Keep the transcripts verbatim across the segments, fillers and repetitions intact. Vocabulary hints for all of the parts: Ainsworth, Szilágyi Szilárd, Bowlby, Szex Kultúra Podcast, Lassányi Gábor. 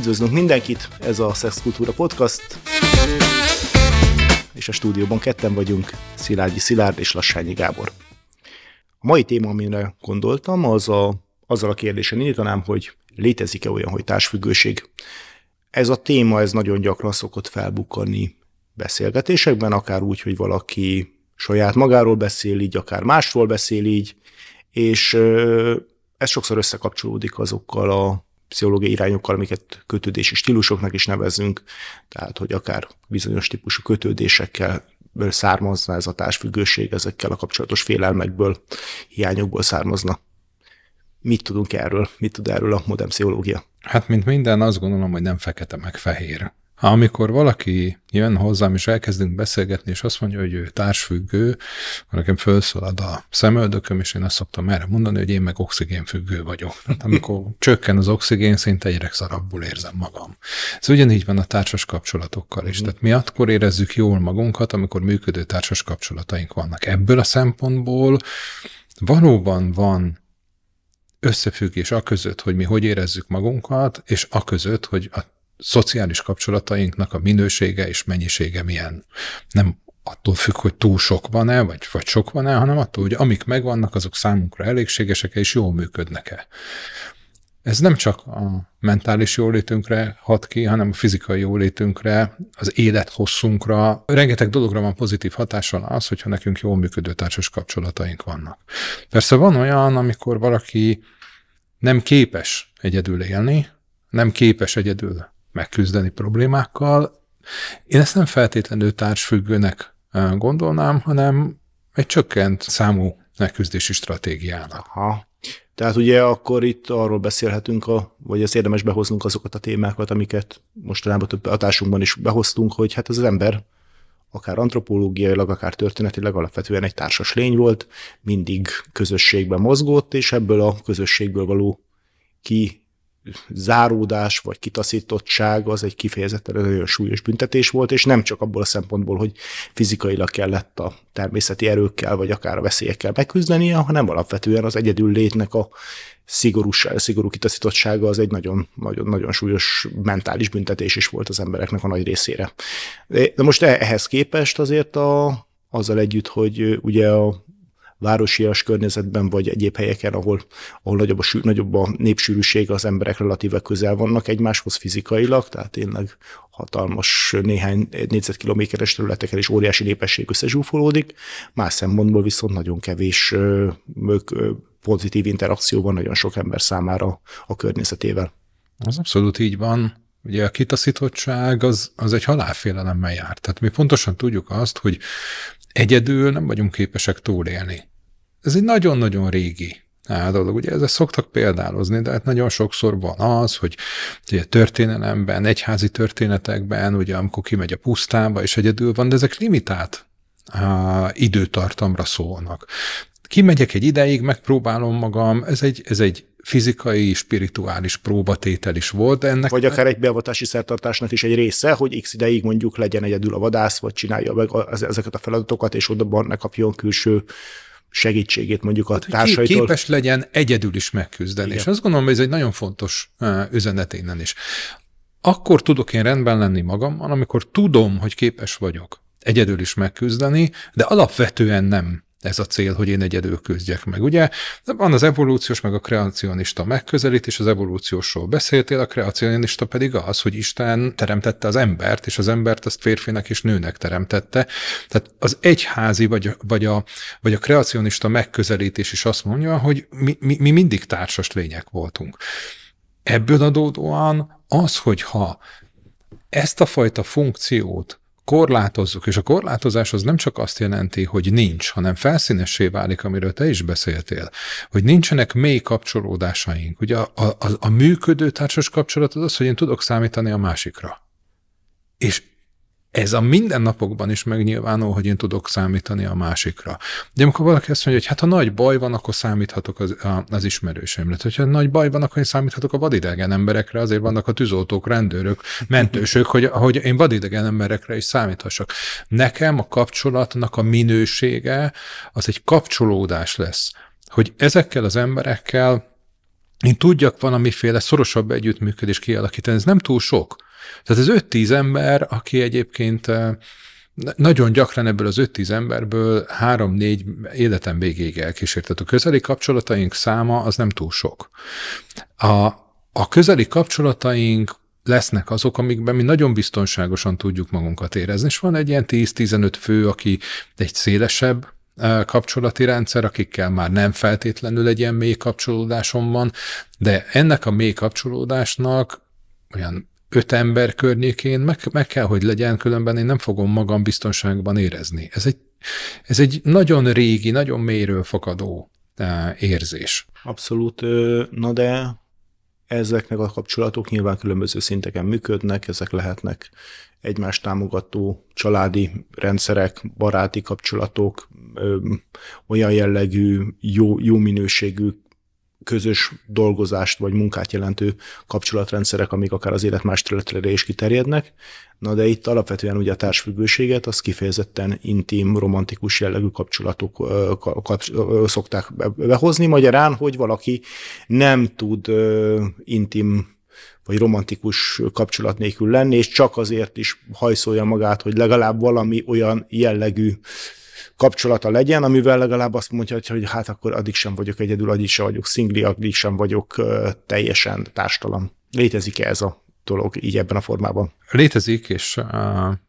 Üdvözlünk mindenkit, ez a Szex Kultúra Podcast, és a stúdióban ketten vagyunk, Szilágyi Szilárd és Lassányi Gábor. A mai téma, amire gondoltam, az a, azzal a kérdésen indítanám, hogy létezik-e olyan, hogy társfüggőség. Ez a téma, ez nagyon gyakran szokott felbukkanni beszélgetésekben, akár úgy, hogy valaki saját magáról beszél így, akár másról beszél így, és ez sokszor összekapcsolódik azokkal a pszichológiai irányokkal, amiket kötődési stílusoknak is nevezünk, tehát hogy akár bizonyos típusú kötődésekkel származna ez a társfüggőség, ezekkel a kapcsolatos félelmekből, hiányokból származna. Mit tudunk erről? Mit tud erről a modern pszichológia? Hát mint minden, azt gondolom, hogy nem fekete meg fehér. Amikor valaki jön hozzám, és elkezdünk beszélgetni, és azt mondja, hogy ő társfüggő, nekem felszalad a szemöldököm, és én azt szoktam erre mondani, hogy én meg oxigénfüggő vagyok. Hát amikor csökken az oxigén szint, egyre szarabbul érzem magam. Ez ugyanígy van a társas kapcsolatokkal is. Mm. Tehát mi akkor érezzük jól magunkat, amikor működő társas kapcsolataink vannak. Ebből a szempontból valóban van összefüggés a között, hogy mi hogy érezzük magunkat, és a között, hogy a szociális kapcsolatainknak a minősége és mennyisége milyen. Nem attól függ, hogy túl sok van-e, vagy, vagy sok van-e, hanem attól, hogy amik megvannak, azok számunkra elégségesek-e és jól működnek-e. Ez nem csak a mentális jólétünkre hat ki, hanem a fizikai jólétünkre, az élethosszunkra. Rengeteg dologra van pozitív hatással az, hogyha nekünk jól működő társas kapcsolataink vannak. Persze van olyan, amikor valaki nem képes egyedül élni, nem képes egyedül megküzdeni problémákkal. Én ezt nem feltétlenül társfüggőnek gondolnám, hanem egy csökkent számú megküzdési stratégiának. Aha. Tehát ugye akkor itt arról beszélhetünk, a, vagy ez érdemes behoznunk azokat a témákat, amiket mostanában több adásunkban is behoztunk, hogy hát az ember akár antropológiailag, akár történetileg alapvetően egy társas lény volt, mindig közösségben mozgott, és ebből a közösségből való ki záródás vagy kitaszítottság az egy kifejezetten nagyon súlyos büntetés volt, és nem csak abból a szempontból, hogy fizikailag kellett a természeti erőkkel, vagy akár a veszélyekkel megküzdenie, hanem alapvetően az egyedül létnek a szigorú, szigorú kitaszítottsága az egy nagyon-nagyon súlyos mentális büntetés is volt az embereknek a nagy részére. De most ehhez képest azért a, azzal együtt, hogy ugye a városias környezetben, vagy egyéb helyeken, ahol, ahol nagyobb, a, nagyobb a népsűrűség, az emberek relatíve közel vannak egymáshoz fizikailag, tehát tényleg hatalmas néhány négyzetkilométeres területeken is óriási népesség összezsúfolódik, más szempontból viszont nagyon kevés pozitív interakció van nagyon sok ember számára a környezetével. Az abszolút így van. Ugye a kitaszítottság az, az egy halálfélelemmel jár. Tehát mi pontosan tudjuk azt, hogy egyedül nem vagyunk képesek túlélni. Ez egy nagyon-nagyon régi dolog. Ugye ezzel szoktak példálozni, de hát nagyon sokszor van az, hogy ugye történelemben, egyházi történetekben, ugye amikor kimegy a pusztába, és egyedül van, de ezek limitált á, időtartamra szólnak. Kimegyek egy ideig, megpróbálom magam, ez egy, ez egy fizikai, spirituális próbatétel is volt. Ennek vagy akár egy beavatási szertartásnak is egy része, hogy x ideig mondjuk legyen egyedül a vadász, vagy csinálja meg ezeket a feladatokat, és odaban ne kapjon külső segítségét mondjuk a hát, társaitól. Képes legyen egyedül is megküzdeni. Igen. És azt gondolom, hogy ez egy nagyon fontos üzenet innen is. Akkor tudok én rendben lenni magammal, amikor tudom, hogy képes vagyok egyedül is megküzdeni, de alapvetően nem ez a cél, hogy én egyedül küzdjek meg, ugye? Van az evolúciós, meg a kreacionista megközelítés, az evolúciósról beszéltél, a kreacionista pedig az, hogy Isten teremtette az embert, és az embert azt férfinek és nőnek teremtette. Tehát az egyházi, vagy, vagy, a, vagy a kreacionista megközelítés is azt mondja, hogy mi, mi, mi mindig társas lények voltunk. Ebből adódóan az, hogyha ezt a fajta funkciót korlátozzuk, és a korlátozás az nem csak azt jelenti, hogy nincs, hanem felszínessé válik, amiről te is beszéltél, hogy nincsenek mély kapcsolódásaink. Ugye a, a, a működő társas kapcsolat az az, hogy én tudok számítani a másikra. És ez a mindennapokban is megnyilvánul, hogy én tudok számítani a másikra. De amikor valaki azt mondja, hogy hát ha nagy baj van, akkor számíthatok az, a, az ismerőseimre. Hogyha nagy baj van, akkor én számíthatok a vadidegen emberekre, azért vannak a tűzoltók, rendőrök, mentősök, hogy, hogy én vadidegen emberekre is számíthassak. Nekem a kapcsolatnak a minősége az egy kapcsolódás lesz, hogy ezekkel az emberekkel én tudjak valamiféle szorosabb együttműködés kialakítani. Ez nem túl sok. Tehát ez öt-tíz ember, aki egyébként nagyon gyakran ebből az öt-tíz emberből három-négy életem végéig elkísértet. A közeli kapcsolataink száma az nem túl sok. A, a közeli kapcsolataink lesznek azok, amikben mi nagyon biztonságosan tudjuk magunkat érezni, és van egy ilyen tíz-tizenöt fő, aki egy szélesebb kapcsolati rendszer, akikkel már nem feltétlenül egy ilyen mély kapcsolódásom van, de ennek a mély kapcsolódásnak olyan öt ember környékén meg, meg kell, hogy legyen, különben én nem fogom magam biztonságban érezni. Ez egy, ez egy nagyon régi, nagyon mélyről fakadó érzés. Abszolút. Na de ezeknek a kapcsolatok nyilván különböző szinteken működnek, ezek lehetnek egymást támogató családi rendszerek, baráti kapcsolatok, öm, olyan jellegű, jó, jó minőségű, közös dolgozást vagy munkát jelentő kapcsolatrendszerek, amik akár az élet más területére is kiterjednek. Na de itt alapvetően ugye a társfüggőséget, az kifejezetten intim, romantikus jellegű kapcsolatok kapcs- szokták behozni, magyarán, hogy valaki nem tud intim vagy romantikus kapcsolat nélkül lenni, és csak azért is hajszolja magát, hogy legalább valami olyan jellegű kapcsolata legyen, amivel legalább azt mondja, hogy hát akkor addig sem vagyok egyedül, addig sem vagyok szingli, addig sem vagyok teljesen társtalan. Létezik-e ez a dolog így ebben a formában? Létezik, és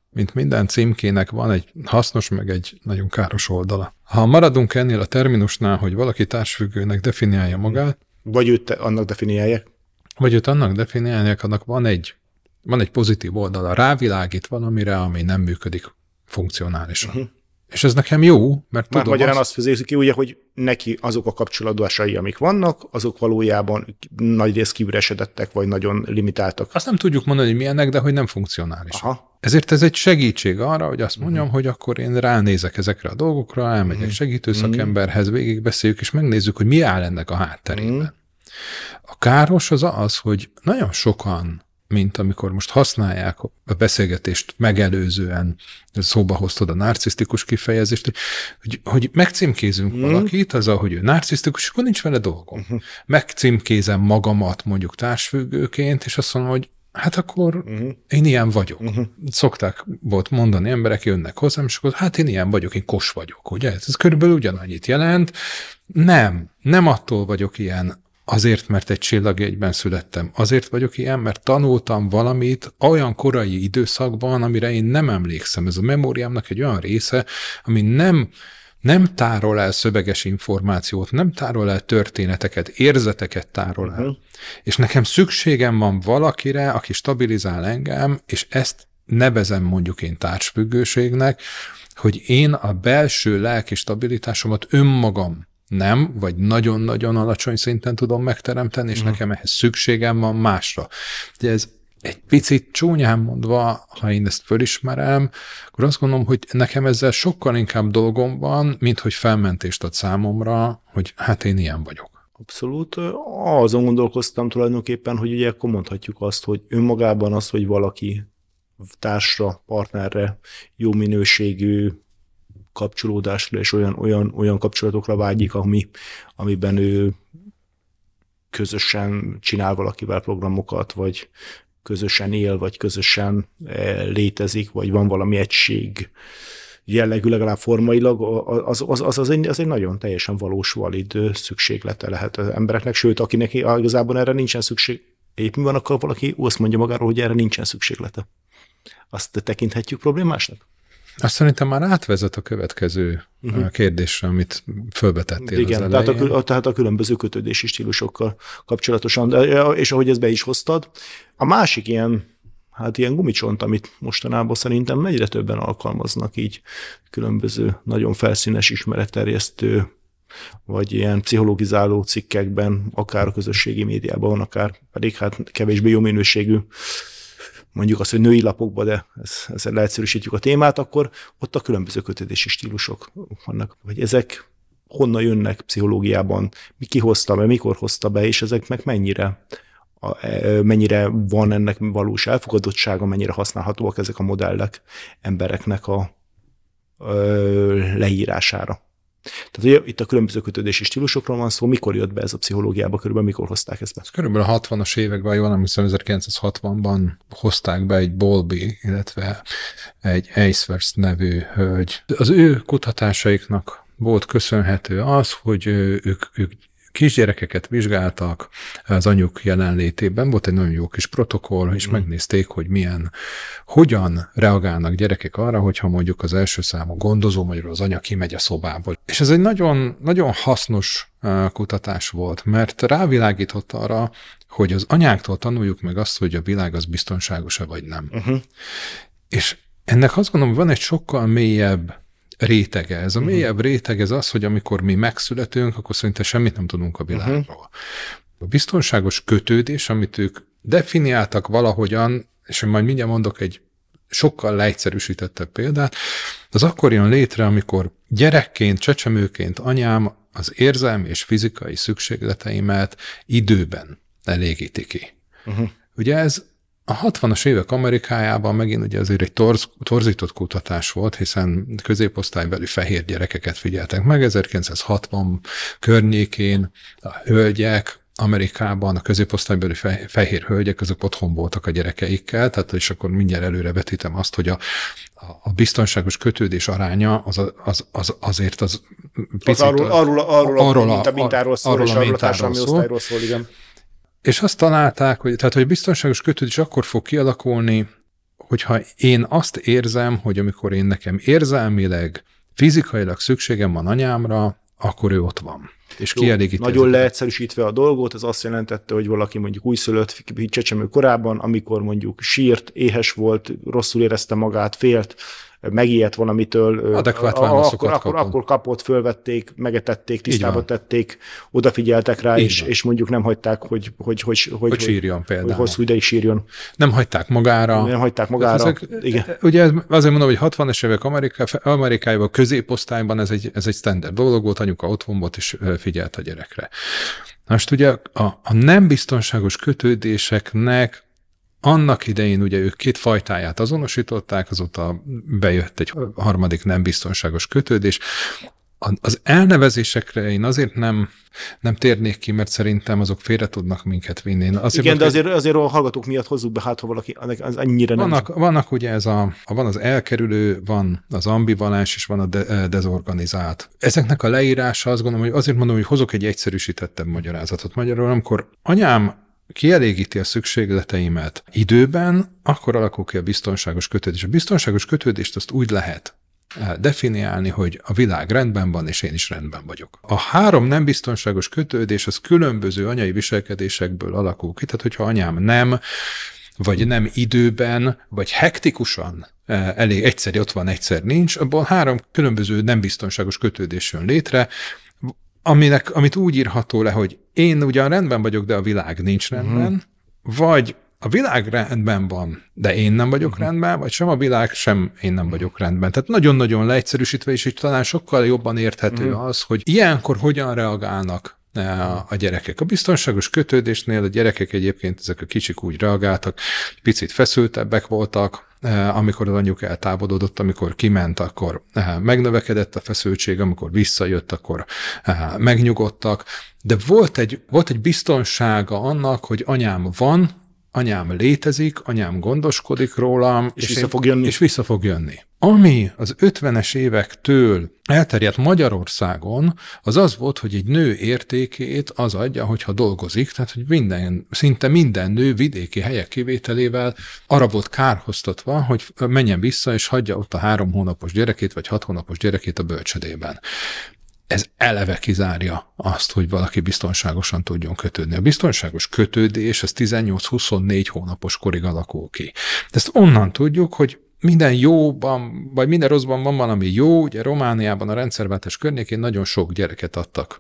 mint minden címkének van egy hasznos, meg egy nagyon káros oldala. Ha maradunk ennél a terminusnál, hogy valaki társfüggőnek definiálja magát, vagy őt annak definiálják, vagy őt annak definiálják, annak van egy, van egy pozitív oldala, rávilágít valamire, ami nem működik funkcionálisan. Uh-huh. És ez nekem jó, mert tudom... Már magyarán azt fizézzük ki, ugye, hogy neki azok a kapcsolódásai, amik vannak, azok valójában nagyrészt kiüresedettek, vagy nagyon limitáltak. Azt nem tudjuk mondani, hogy milyenek, de hogy nem funkcionális. Aha. Ezért ez egy segítség arra, hogy azt mondjam, uh-huh. hogy akkor én ránézek ezekre a dolgokra, elmegyek uh-huh. segítőszakemberhez, végigbeszéljük, és megnézzük, hogy mi áll ennek a hátterében. Uh-huh. A káros az az, hogy nagyon sokan, mint amikor most használják a beszélgetést megelőzően, szóba hoztad a narcisztikus kifejezést, hogy, hogy megcímkézünk mm. valakit, azzal, hogy ő narcisztikus, akkor nincs vele dolgom. Mm-hmm. Megcímkézem magamat mondjuk társfüggőként, és azt mondom, hogy hát akkor mm-hmm. én ilyen vagyok. Mm-hmm. Szokták volt mondani emberek, jönnek hozzám, és akkor hát én ilyen vagyok, én kos vagyok, ugye? Ez körülbelül ugyanannyit jelent. Nem, nem attól vagyok ilyen, azért, mert egy csillagjegyben születtem. Azért vagyok ilyen, mert tanultam valamit olyan korai időszakban, amire én nem emlékszem. Ez a memóriámnak egy olyan része, ami nem, nem tárol el szöveges információt, nem tárol el történeteket, érzeteket tárol el. Uh-huh. És nekem szükségem van valakire, aki stabilizál engem, és ezt nevezem mondjuk én társfüggőségnek, hogy én a belső lelki stabilitásomat önmagam nem, vagy nagyon-nagyon alacsony szinten tudom megteremteni, és uh-huh. nekem ehhez szükségem van másra. Ugye ez egy picit csúnyán mondva, ha én ezt fölismerem, akkor azt gondolom, hogy nekem ezzel sokkal inkább dolgom van, mint hogy felmentést ad számomra, hogy hát én ilyen vagyok. Abszolút. Azon gondolkoztam tulajdonképpen, hogy ugye akkor mondhatjuk azt, hogy önmagában az, hogy valaki társra, partnerre, jó minőségű kapcsolódásra és olyan, olyan, olyan kapcsolatokra vágyik, ami, amiben ő közösen csinál valakivel programokat, vagy közösen él, vagy közösen létezik, vagy van valami egység jellegű, legalább formailag, az, az, az, az, egy, az egy nagyon teljesen valós, valid szükséglete lehet az embereknek, sőt, akinek igazából erre nincsen szükség, épp mi van, akkor valaki azt mondja magáról, hogy erre nincsen szükséglete. Azt tekinthetjük problémásnak? Azt szerintem már átvezet a következő uh-huh. kérdésre, amit fölbetettél igen, az elején. Igen, tehát a különböző kötődési stílusokkal kapcsolatosan, és ahogy ezt be is hoztad. A másik ilyen, hát ilyen gumicsont, amit mostanában szerintem egyre többen alkalmaznak így különböző nagyon felszínes ismeretterjesztő, vagy ilyen pszichologizáló cikkekben, akár a közösségi médiában van, akár pedig hát kevésbé jó minőségű, mondjuk azt, hogy női lapokba, de ezzel leegyszerűsítjük a témát, akkor ott a különböző kötődési stílusok vannak. Vagy ezek honnan jönnek pszichológiában, ki hozta be, mikor hozta be, és ezeknek mennyire, a, mennyire van ennek valós elfogadottsága, mennyire használhatóak ezek a modellek embereknek a, a leírására. Tehát ugye itt a különböző kötődési stílusokról van szó, mikor jött be ez a pszichológiába, körülbelül mikor hozták ezt be? Körülbelül a hatvanas években, jól emlékszem, ezerkilencszázhatvanban hozták be egy Bowlby, illetve egy Ainsworth nevű hölgy. Az ő kutatásaiknak volt köszönhető az, hogy ők, ők kisgyerekeket vizsgáltak az anyuk jelenlétében, volt egy nagyon jó kis protokoll, és mm. megnézték, hogy milyen, hogyan reagálnak gyerekek arra, hogyha mondjuk az első számú gondozó, mondjuk az anya kimegy a szobából. És ez egy nagyon, nagyon hasznos kutatás volt, mert rávilágított arra, hogy az anyáktól tanuljuk meg azt, hogy a világ az biztonságos-e vagy nem. Uh-huh. És ennek azt gondolom, van egy sokkal mélyebb rétege. Ez a uh-huh. mélyebb réteg ez az, hogy amikor mi megszületünk, akkor szerintem semmit nem tudunk a világról. Uh-huh. A biztonságos kötődés, amit ők definiáltak valahogyan, és én majd mindjárt mondok egy sokkal leegyszerűsítettebb példát, az akkor jön létre, amikor gyerekként, csecsemőként anyám az érzelmi és fizikai szükségleteimet időben elégíti ki. Uh-huh. Ugye ez a hatvanas évek Amerikájában megint ugye azért egy torz, torzított kutatás volt, hiszen középosztálybeli fehér gyerekeket figyeltek meg. ezerkilencszázhatvan környékén a hölgyek Amerikában, a középosztálybeli fehér hölgyek, azok otthon voltak a gyerekeikkel, tehát és akkor mindjárt előrevetítem azt, hogy a, a biztonságos kötődés aránya az, az, az azért az... Picit, az arról, arról, arról, arról a, a mintáról szól, arról és arról a társadalmi osztályról szól, igen. És azt találták, hogy, tehát, hogy biztonságos kötődés akkor fog kialakulni, hogyha én azt érzem, hogy amikor én nekem érzelmileg, fizikailag szükségem van anyámra, akkor ő ott van. És jó, kielégíti. Nagyon leegyszerűsítve a dolgot, ez azt jelentette, hogy valaki mondjuk újszülött csecsemő korában, amikor mondjuk sírt, éhes volt, rosszul érezte magát, félt, megijedt valamitől, adekvát válaszokat akkor, kapott. Akkor kapott, fölvették, megetették, tisztába tették, odafigyeltek rá, és, és mondjuk nem hagyták, hogy hogy, hogy, hogy, hogy, sírjon például. Hogy hosszú ideig sírjon. Nem hagyták magára. Nem hagyták magára. Ezek, igen. Ugye azért mondom, hogy hatvanas évek Amerika, Amerikájában, középosztályban ez egy, ez egy standard dolog volt, anyuka otthon volt, és figyelt a gyerekre. Most ugye a, a nem biztonságos kötődéseknek annak idején ugye ők két fajtáját azonosították, azóta bejött egy harmadik nem biztonságos kötődés. Az elnevezésekre én azért nem, nem térnék ki, mert szerintem azok félre tudnak minket vinni. Azért igen, de azért, azért a hallgatók miatt hozzuk be, hát ha valaki az annyira nem... Vannak, vannak ugye ez a, van az elkerülő, van az ambivalens, és van a de, dezorganizált. Ezeknek a leírása azt gondolom, hogy azért mondom, hogy hozok egy egyszerűsítettebb magyarázatot magyarul, amikor anyám kielégíti a szükségleteimet időben, akkor alakul ki a biztonságos kötődés. A biztonságos kötődést azt úgy lehet definiálni, hogy a világ rendben van, és én is rendben vagyok. A három nem biztonságos kötődés az különböző anyai viselkedésekből alakul ki, tehát hogyha anyám nem, vagy nem időben, vagy hektikusan elég egyszer ott van, egyszer nincs, abból három különböző nem biztonságos kötődés jön létre, Aminek, amit úgy írható le, hogy én ugyan rendben vagyok, de a világ nincs rendben, uh-huh. vagy a világ rendben van, de én nem vagyok uh-huh. rendben, vagy sem a világ, sem én nem vagyok rendben. Tehát nagyon-nagyon leegyszerűsítve, és így talán sokkal jobban érthető uh-huh. az, hogy ilyenkor hogyan reagálnak a gyerekek. A biztonságos kötődésnél a gyerekek egyébként, ezek a kicsik úgy reagáltak, picit feszültebbek voltak, amikor az anyuk eltávolodott, amikor kiment, akkor megnövekedett a feszültség, amikor visszajött, akkor megnyugodtak. De volt egy, volt egy biztonsága annak, hogy anyám van, anyám létezik, anyám gondoskodik rólam, és, és, vissza, fog jönni. és vissza fog jönni. Ami az ötvenes évektől elterjedt Magyarországon, az az volt, hogy egy nő értékét az adja, hogyha dolgozik, tehát hogy minden, szinte minden nő vidéki helyek kivételével arra volt kárhoztatva, hogy menjen vissza, és hagyja ott a három hónapos gyerekét, vagy hat hónapos gyerekét a bölcsödében. Ez eleve kizárja azt, hogy valaki biztonságosan tudjon kötődni. A biztonságos kötődés az tizennyolc-huszonnégy hónapos korig alakul ki. Ezt onnan tudjuk, hogy minden jóban, vagy minden rosszban van valami jó, ugye Romániában a rendszerváltás környékén nagyon sok gyereket adtak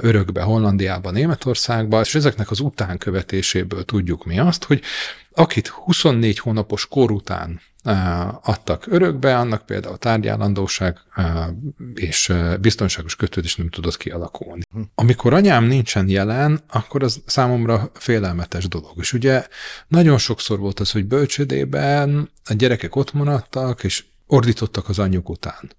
örökbe, Hollandiában, Németországban, és ezeknek az utánkövetéséből tudjuk mi azt, hogy akit huszonnégy hónapos kor után adtak örökbe, annak például tárgyállandóság és biztonságos kötődés nem tudott kialakulni. Amikor anyám nincsen jelen, akkor az számomra félelmetes dolog. És ugye nagyon sokszor volt az, hogy bölcsödében a gyerekek ott maradtak, és ordítottak az anyjuk után.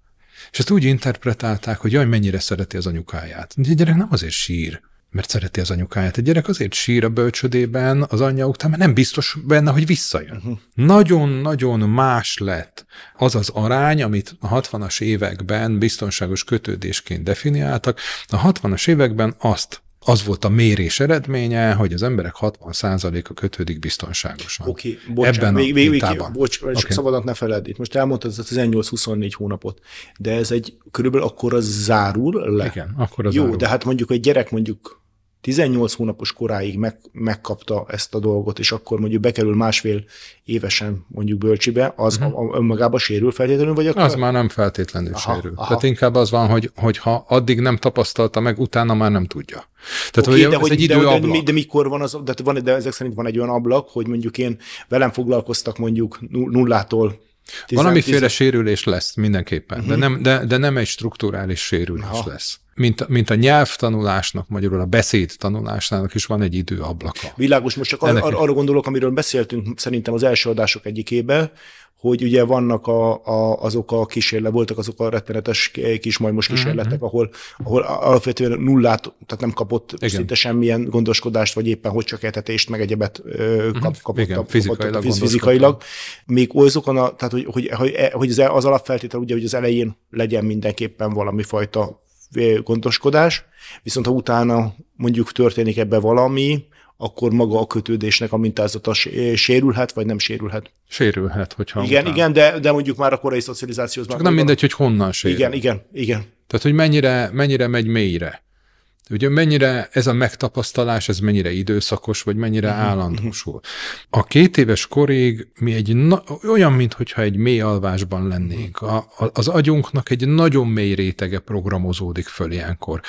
És ezt úgy interpretálták, hogy jaj, mennyire szereti az anyukáját. De egy gyerek nem azért sír, mert szereti az anyukáját. Egy gyerek azért sír a bölcsödében az anyja után, mert nem biztos benne, hogy visszajön. Nagyon-nagyon uh-huh. más lett az az arány, amit a hatvanas években biztonságos kötődésként definiáltak. A hatvanas években azt Az volt a mérés eredménye, hogy az emberek hatvan százaléka kötődik biztonságosan. Oké, okay, bocsánat, még, még, még bocs, okay. csak szabadat ne feledd. Most elmondtad ez a tizennyolc-huszonnégy hónapot, de ez egy körülbelül akkora zárul le. Igen, akkora Jó, zárul. De hát mondjuk egy gyerek mondjuk tizennyolc hónapos koráig meg, megkapta ezt a dolgot, és akkor mondjuk bekerül másfél évesen mondjuk bölcsibe, az uh-huh. önmagában sérül feltétlenül? Vagy akkor... Az már nem feltétlenül aha, sérül. Aha. Tehát inkább az van, hogy, hogy ha addig nem tapasztalta meg, utána már nem tudja. Tehát okay, hogy de, ez hogy, egy időablak. De, de, de mikor van az, de, van, de ezek szerint van egy olyan ablak, hogy mondjuk én velem foglalkoztak mondjuk nullától tizen, valamiféle tizen... sérülés lesz mindenképpen, uh-huh. de, nem, de, de nem egy strukturális sérülés aha. lesz. Mint, mint a nyelvtanulásnak, magyarul a beszédtanulásnak is van egy időablaka. Világos, most csak ar- arra gondolok, amiről beszéltünk szerintem az első adások egyikében, hogy ugye vannak a, a, azok a kísérletek, voltak azok a rettenetes kismajmos kísérletek, mm-hmm. ahol, ahol alapvetően nullát, tehát nem kapott igen. szinte semmilyen gondoskodást, vagy éppen hogy csak etetést, meg egyebet kap, kapott, igen, kap, fizikailag, kapott fiz, fizikailag. Még azokon, a, tehát hogy, hogy, hogy az alapfeltétel ugye, hogy az elején legyen mindenképpen valami fajta gondoskodás, viszont ha utána mondjuk történik ebbe valami, akkor maga a kötődésnek a mintázata sérülhet, vagy nem sérülhet? Sérülhet, hogyha Igen, után. igen, de, de mondjuk már a korai szocializációhoz... Csak nem mindegy, van. Hogy honnan sérül. Igen, igen, igen. Tehát, hogy mennyire, mennyire megy mélyre. Ugye mennyire ez a megtapasztalás, ez mennyire időszakos, vagy mennyire uh-huh, állandósul. Uh-huh. A két éves korig mi egy na- olyan, minthogyha egy mély alvásban lennénk. A, a, az agyunknak egy nagyon mély rétege programozódik föl ilyenkor.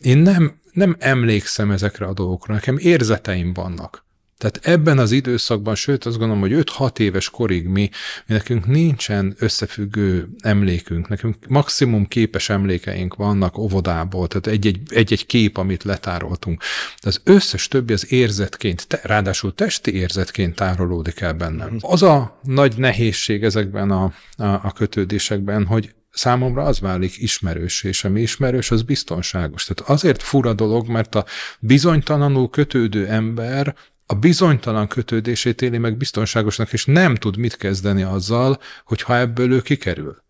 Én nem, nem emlékszem ezekre a dolgokra, nekem érzeteim vannak. Tehát ebben az időszakban, sőt azt gondolom, hogy öt-hat éves korig mi, mi nekünk nincsen összefüggő emlékünk, nekünk maximum képes emlékeink vannak óvodából, tehát egy-egy, egy-egy kép, amit letároltunk. De az összes többi az érzetként, te, ráadásul testi érzetként tárolódik el bennem. Az a nagy nehézség ezekben a, a, a kötődésekben, hogy számomra az válik ismerős, és ami ismerős, az biztonságos. Tehát azért fura dolog, mert a bizonytalanul kötődő ember a bizonytalan kötődését éli meg biztonságosnak, és nem tud mit kezdeni azzal, hogyha ebből ő kikerül.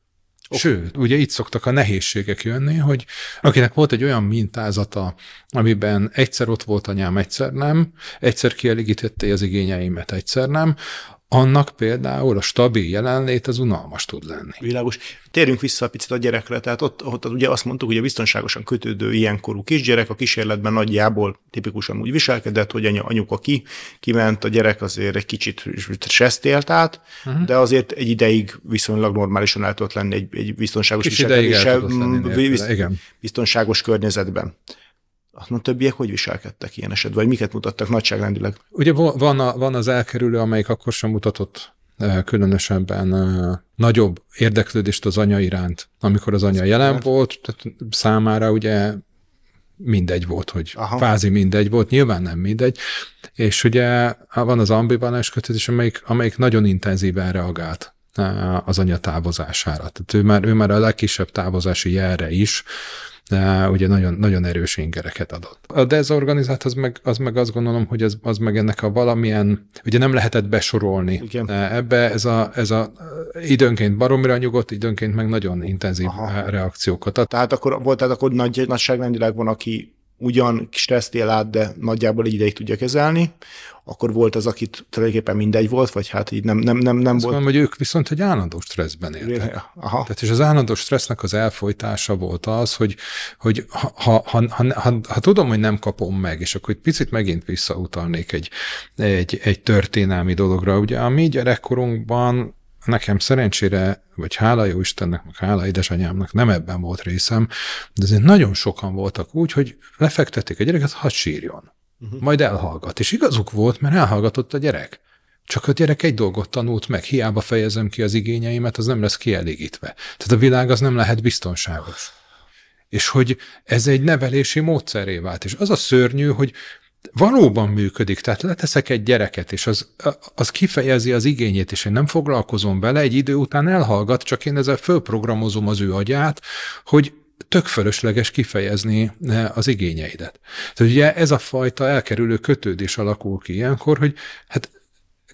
Okay. Sőt, ugye itt szoktak a nehézségek jönni, hogy akinek volt egy olyan mintázata, amiben egyszer ott volt anyám, egyszer nem, egyszer kielégítette az igényeimet, egyszer nem, annak például a stabil jelenlét az unalmas tud lenni. Világos. Térjünk vissza a picit a gyerekre. Tehát ott, ott ugye azt mondtuk, hogy a biztonságosan kötődő ilyenkorú kisgyerek a kísérletben nagyjából tipikusan úgy viselkedett, hogy anya, anyuka ki, kiment, a gyerek azért egy kicsit sesztélt át, uh-huh. de azért egy ideig viszonylag normálisan el tudott lenni egy, egy biztonságos viselkedéssel, biztonságos környezetben. A többiek hogy viselkedtek ilyen esetben, vagy miket mutattak nagyságrendileg? Ugye van, a, van az elkerülő, amelyik akkor sem mutatott különösebben nagyobb érdeklődést az anya iránt, amikor az anya jelen volt, tehát számára ugye mindegy volt, hogy aha. kvázi mindegy volt, nyilván nem mindegy, és ugye van az ambivalens kötődés, amelyik, amelyik nagyon intenzíven reagált az anya távozására. Tehát ő már, ő már a legkisebb távozási jelre is De ugye nagyon, nagyon erős ingereket adott. A dezorganizált, az meg, az meg azt gondolom, hogy az, az meg ennek a valamilyen, ugye nem lehetett besorolni igen. ebbe, ez a, ez a időnként baromira nyugodt, időnként meg nagyon intenzív aha. reakciókat ad. Tehát akkor volt, tehát akkor nagy, nagyságrendileg van, aki ugyan stressztél át, de nagyjából egy ideig tudja kezelni, akkor volt az, akit tulajdonképpen mindegy volt, vagy hát így nem, nem, nem, nem volt. Azt mondom, hogy ők viszont egy állandó stresszben éltek. Aha. Tehát és az állandó stressznek az elfojtása volt az, hogy, hogy ha, ha, ha, ha, ha, ha tudom, hogy nem kapom meg, és akkor egy picit megint visszautalnék egy, egy, egy történelmi dologra. Ugye a mi gyerekkorunkban nekem szerencsére, vagy hála jó Istennek, meg hála édesanyámnak nem ebben volt részem, de azért nagyon sokan voltak úgy, hogy lefektették a gyereket, hadd sírjon. Uh-huh. Majd elhallgat. És igazuk volt, mert elhallgatott a gyerek. Csak a gyerek egy dolgot tanult meg, hiába fejezem ki az igényeimet, az nem lesz kielégítve. Tehát a világ az nem lehet biztonságos. És hogy ez egy nevelési módszerré vált. És az a szörnyű, hogy valóban működik, tehát leteszek egy gyereket, és az, az kifejezi az igényét, és én nem foglalkozom vele, egy idő után elhallgat, csak én ezzel fölprogramozom az ő agyát, hogy tök fölösleges kifejezni az igényeidet. Tehát ugye ez a fajta elkerülő kötődés alakul ki ilyenkor, hogy hát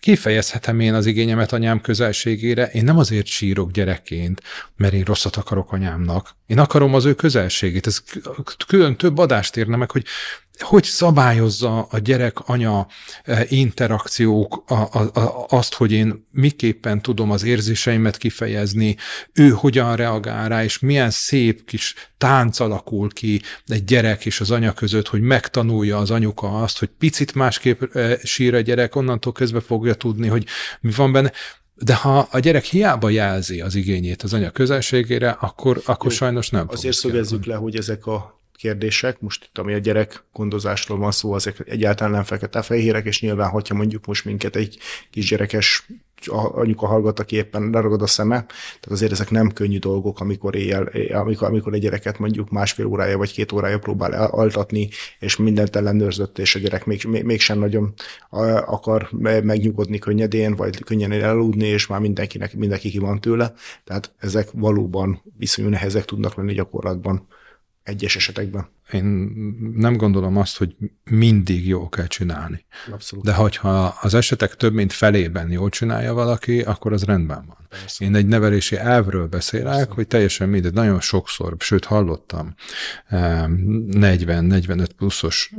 kifejezhetem én az igényemet anyám közelségére, én nem azért sírok gyerekként, mert én rosszat akarok anyámnak. Én akarom az ő közelségét. Ez külön több adást érne meg, hogy hogy szabályozza a gyerek-anya interakciók a, a, a, azt, hogy én miképpen tudom az érzéseimet kifejezni, ő hogyan reagál rá, és milyen szép kis tánc alakul ki egy gyerek és az anya között, hogy megtanulja az anyuka azt, hogy picit másképp sír a gyerek, onnantól közben fogja tudni, hogy mi van benne. De ha a gyerek hiába jelzi az igényét az anya közelségére, akkor, akkor jó, sajnos nem fog. Azért szögezzük le, hogy ezek a kérdések, most itt, ami a gyerek gondozásról van szó, azok egyáltalán nem fekete-fehérek, és nyilván, hogyha mondjuk most minket egy kisgyerekes anyuka hallgat, aki éppen leragad a szeme, tehát azért ezek nem könnyű dolgok, amikor éjjel, amikor, amikor egy gyereket mondjuk másfél órája vagy két órája próbál altatni, és mindent ellenőrzött, és a gyerek még, mégsem nagyon akar megnyugodni könnyedén, vagy könnyen elaludni, és már mindenkinek, mindenki ki van tőle, tehát ezek valóban viszonyú nehezek tudnak lenni gyakorlatban. Egyes esetekben. Én nem gondolom azt, hogy mindig jól kell csinálni. Abszolút. De hogyha az esetek több mint felében jól csinálja valaki, akkor az rendben van. Persze. Én egy nevelési elvről beszélek, Persze. hogy teljesen mindegy, nagyon sokszor, sőt hallottam negyven-negyvenöt pluszos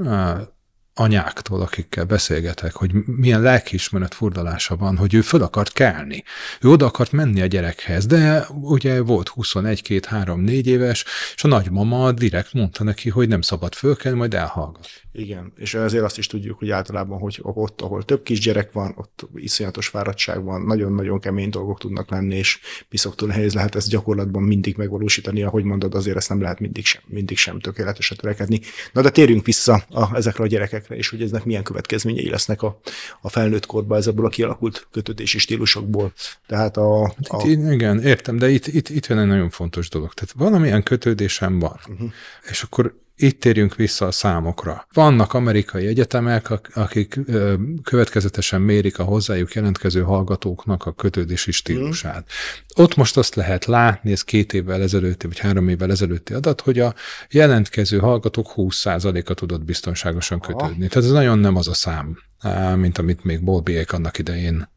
anyáktól, akikkel beszélgetek, hogy milyen lelkiismeret furdalása van, hogy ő föl akart kelni. Ő oda akart menni a gyerekhez, de ugye volt huszonegy, kettő, három, négy éves, és a nagymama direkt mondta neki, hogy nem szabad fölkelni, majd elhallgat. Igen, és azért azt is tudjuk, hogy általában, hogy ott, ahol több kisgyerek van, ott iszonyatos fáradtság van, nagyon-nagyon kemény dolgok tudnak lenni, és piszoktól nehéz lehet ezt gyakorlatban mindig megvalósítani, ahogy mondod, azért ezt nem lehet mindig sem, mindig sem tökéletesen törekedni. Na de térjünk vissza a, ezekre a gyerekek és hogy eznek milyen következményei lesznek a, a felnőtt korban ezekből a kialakult kötődési stílusokból. Tehát a, a... Itt, igen, értem, de itt, itt, itt jön egy nagyon fontos dolog. Tehát valamilyen kötődésem van, uh-huh. és akkor itt térjünk vissza a számokra. Vannak amerikai egyetemek, akik következetesen mérik a hozzájuk jelentkező hallgatóknak a kötődési stílusát. Mm. Ott most azt lehet látni, ez két évvel ezelőtti, vagy három évvel ezelőtti adat, hogy a jelentkező hallgatók húsz százaléka tudott biztonságosan kötődni. Tehát ez nagyon nem az a szám, mint amit még Bowlbyék annak idején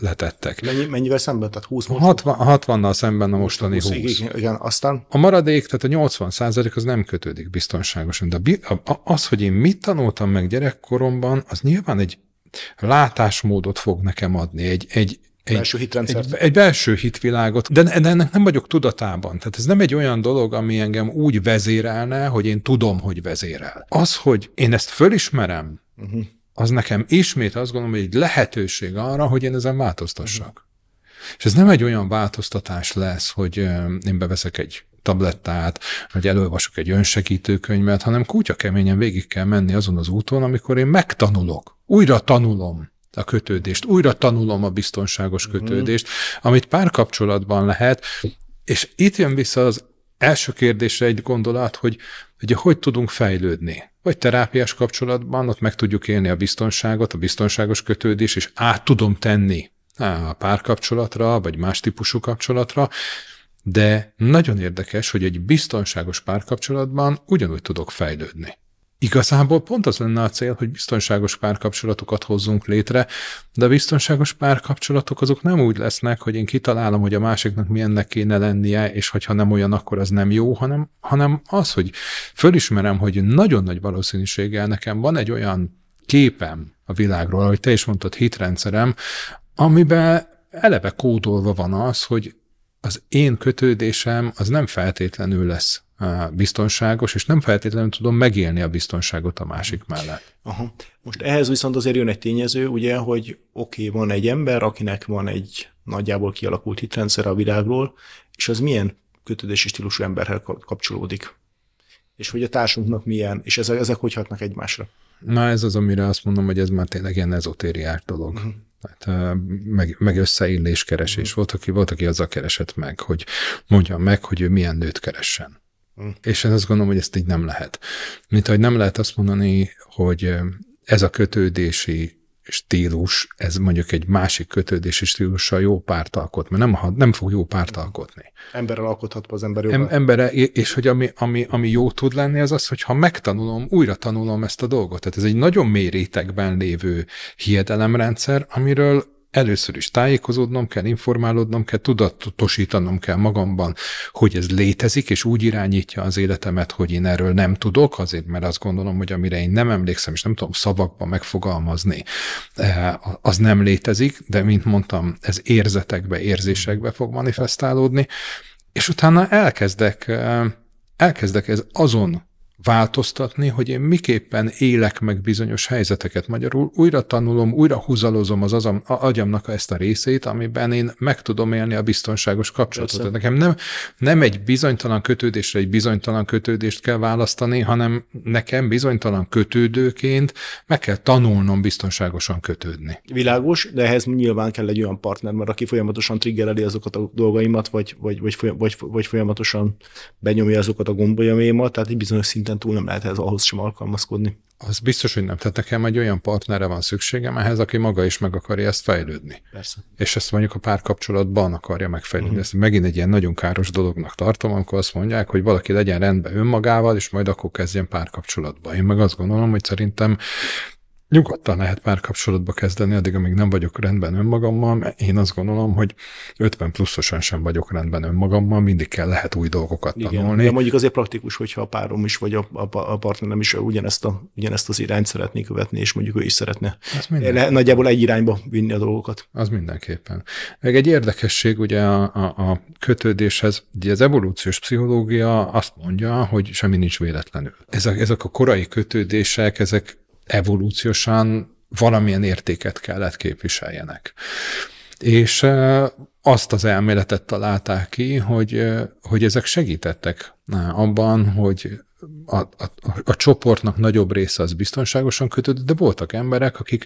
letettek. Mennyi, mennyivel szemben? Tehát húsz hatvannal szemben a mostani húsz. húsz. Igen, aztán? A maradék, tehát a nyolcvan százalék az nem kötődik biztonságosan. De az, hogy én mit tanultam meg gyerekkoromban, az nyilván egy látásmódot fog nekem adni, egy, egy Egy belső, egy, egy belső hitvilágot, de ennek nem vagyok tudatában. Tehát ez nem egy olyan dolog, ami engem úgy vezérelne, hogy én tudom, hogy vezérel. Az, hogy én ezt fölismerem, uh-huh. az nekem ismét azt gondolom, hogy egy lehetőség arra, hogy én ezen változtassak. Uh-huh. És ez nem egy olyan változtatás lesz, hogy én beveszek egy tablettát, vagy elolvasok egy önsegítőkönyvet, hanem kutya keményen végig kell menni azon az úton, amikor én megtanulok, újra tanulom a kötődést, újra tanulom a biztonságos kötődést, uh-huh. amit párkapcsolatban lehet, és itt jön vissza az első kérdésre egy gondolat, hogy ugye hogy tudunk fejlődni? Vagy terápiás kapcsolatban, ott meg tudjuk élni a biztonságot, a biztonságos kötődést, és át tudom tenni a párkapcsolatra, vagy más típusú kapcsolatra, de nagyon érdekes, hogy egy biztonságos párkapcsolatban ugyanúgy tudok fejlődni. Igazából pont az lenne a cél, hogy biztonságos párkapcsolatokat hozzunk létre, de a biztonságos párkapcsolatok azok nem úgy lesznek, hogy én kitalálom, hogy a másiknak milyennek kéne lennie, és hogyha nem olyan, akkor az nem jó, hanem, hanem az, hogy fölismerem, hogy nagyon nagy valószínűséggel nekem van egy olyan képem a világról, ahogy te is mondtad, hitrendszerem, amiben eleve kódolva van az, hogy az én kötődésem az nem feltétlenül lesz biztonságos, és nem feltétlenül tudom megélni a biztonságot a másik mellett. Aha. Most ehhez viszont azért jön egy tényező, ugye, hogy oké, okay, van egy ember, akinek van egy nagyjából kialakult hitrendszer a világról, és az milyen kötődési stílusú emberhez kapcsolódik? És hogy a társunknak milyen, és ezek, ezek hogy hatnak egymásra? Na ez az, amire azt mondom, hogy ez már tényleg ilyen ezotériás dolog. Uh-huh. Tehát, meg, meg összeilléskeresés. Uh-huh. Volt, aki, volt, aki azzal keresett meg, hogy mondja meg, hogy ő milyen nőt keressen. Mm. És én azt gondolom, hogy ezt így nem lehet. Mint ahogy nem lehet azt mondani, hogy ez a kötődési stílus, ez mondjuk egy másik kötődési stílussal jó párt alkot, mert nem, nem fog jó párt alkotni. Emberrel alkothat az ember jobban. Emberrel, és hogy ami, ami, ami jó tud lenni, az az, hogy ha megtanulom, újra tanulom ezt a dolgot. Tehát ez egy nagyon mély rétegben lévő hiedelemrendszer, amiről először is tájékozódnom kell, informálódnom kell, tudatosítanom kell magamban, hogy ez létezik, és úgy irányítja az életemet, hogy én erről nem tudok, azért, mert azt gondolom, hogy amire én nem emlékszem, és nem tudom szavakban megfogalmazni, az nem létezik, de mint mondtam, ez érzetekbe, érzésekbe fog manifestálódni, és utána elkezdek, elkezdek ez azon változtatni, hogy én miképpen élek meg bizonyos helyzeteket. Magyarul újra tanulom, újra húzalozom az azam, a agyamnak ezt a részét, amiben én meg tudom élni a biztonságos kapcsolatot. Nekem nem, nem egy bizonytalan kötődésre egy bizonytalan kötődést kell választani, hanem nekem bizonytalan kötődőként meg kell tanulnom biztonságosan kötődni. Világos, de ehhez nyilván kell egy olyan partner, mert aki folyamatosan triggereli azokat a dolgaimat, vagy, vagy, vagy, vagy, vagy folyamatosan benyomja azokat a gombolyamaimat, tehát egy bizonyos szinten túl nem lehet ez ahhoz sem alkalmazkodni. Az biztos, hogy nem. Tehát nekem egy olyan partnerre van szükségem ehhez, aki maga is meg akarja ezt fejlődni. Persze. És ezt mondjuk a párkapcsolatban akarja megfejlődni. Uh-huh. Ezt megint egy ilyen nagyon káros dolognak tartom, amikor azt mondják, hogy valaki legyen rendben önmagával, és majd akkor kezdjen párkapcsolatba. Én meg azt gondolom, hogy szerintem nyugodtan lehet párkapcsolatba kezdeni, addig, amíg nem vagyok rendben önmagammal, mert én azt gondolom, hogy ötven pluszosan sem vagyok rendben önmagammal, mindig kell, lehet új dolgokat igen, tanulni. De mondjuk azért praktikus, hogyha a párom is, vagy a, a, a partnerem is ugyanezt, a, ugyanezt az irányt szeretné követni, és mondjuk ő is szeretne le, nagyjából egy irányba vinni a dolgokat. Az mindenképpen. Meg egy érdekesség ugye a, a, a kötődéshez, ugye az evolúciós pszichológia azt mondja, hogy semmi nincs véletlenül. Ezek, ezek a korai kötődések, ezek evolúciósan valamilyen értéket kellett képviseljenek. És azt az elméletet találták ki, hogy, hogy ezek segítettek abban, hogy a, a, a csoportnak nagyobb része az biztonságosan kötődött, de voltak emberek, akik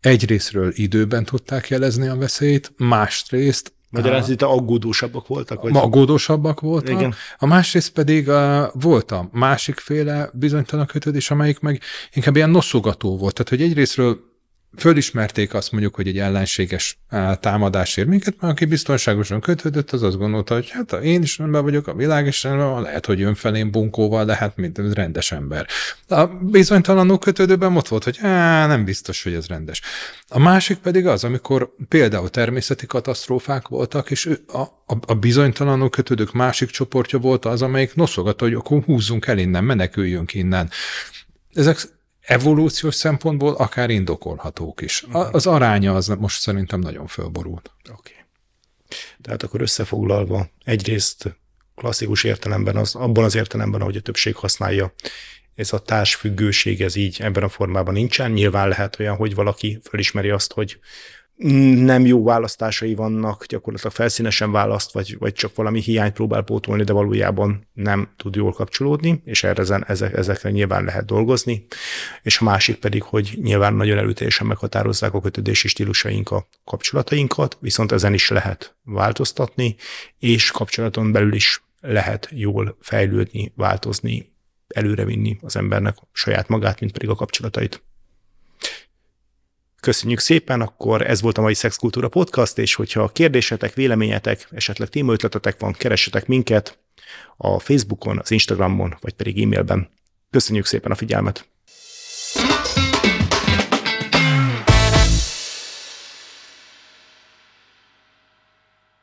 egyrésztről időben tudták jelezni a veszélyt, másrészt magyarán itt aggódósabbak voltak? Vagy? Aggódósabbak voltak. Igen. A másrészt pedig a, volt a másikféle bizonytalan kötődés, amelyik meg inkább ilyen noszogató volt. Tehát, hogy egyrésztről fölismerték azt mondjuk, hogy egy ellenséges támadásért minket, mert aki biztonságosan kötődött, az azt gondolta, hogy hát én is rendben vagyok, a világ is rendben van, lehet, hogy önfelém bunkóval, lehet, mint rendes ember. A bizonytalanul kötődőben ott volt, hogy á, nem biztos, hogy ez rendes. A másik pedig az, amikor például természeti katasztrófák voltak, és a, a, a bizonytalanul kötődők másik csoportja volt az, amelyik noszogatta, hogy akkor húzzunk el innen, meneküljünk innen. Ezek evolúciós szempontból akár indokolhatók is. Az aránya az most szerintem nagyon fölborult. Oké. Okay. Tehát akkor összefoglalva, egyrészt klasszikus értelemben, az, abban az értelemben, ahogy a többség használja, ez a társfüggőség, ez így ebben a formában nincsen. Nyilván lehet olyan, hogy valaki fölismeri azt, hogy nem jó választásai vannak, gyakorlatilag felszínesen választ, vagy, vagy csak valami hiányt próbál pótolni, de valójában nem tud jól kapcsolódni, és erre, ezek, ezekre nyilván lehet dolgozni. És a másik pedig, hogy nyilván nagyon erőteljesen meghatározzák a kötődési stílusaink a kapcsolatainkat, viszont ezen is lehet változtatni, és kapcsolaton belül is lehet jól fejlődni, változni, előrevinni az embernek saját magát, mint pedig a kapcsolatait. Köszönjük szépen, akkor ez volt a mai Szex Kultúra Podcast, és hogyha kérdésetek, véleményetek, esetleg témaötletetek van, keressetek minket a Facebookon, az Instagramon, vagy pedig e-mailben. Köszönjük szépen a figyelmet!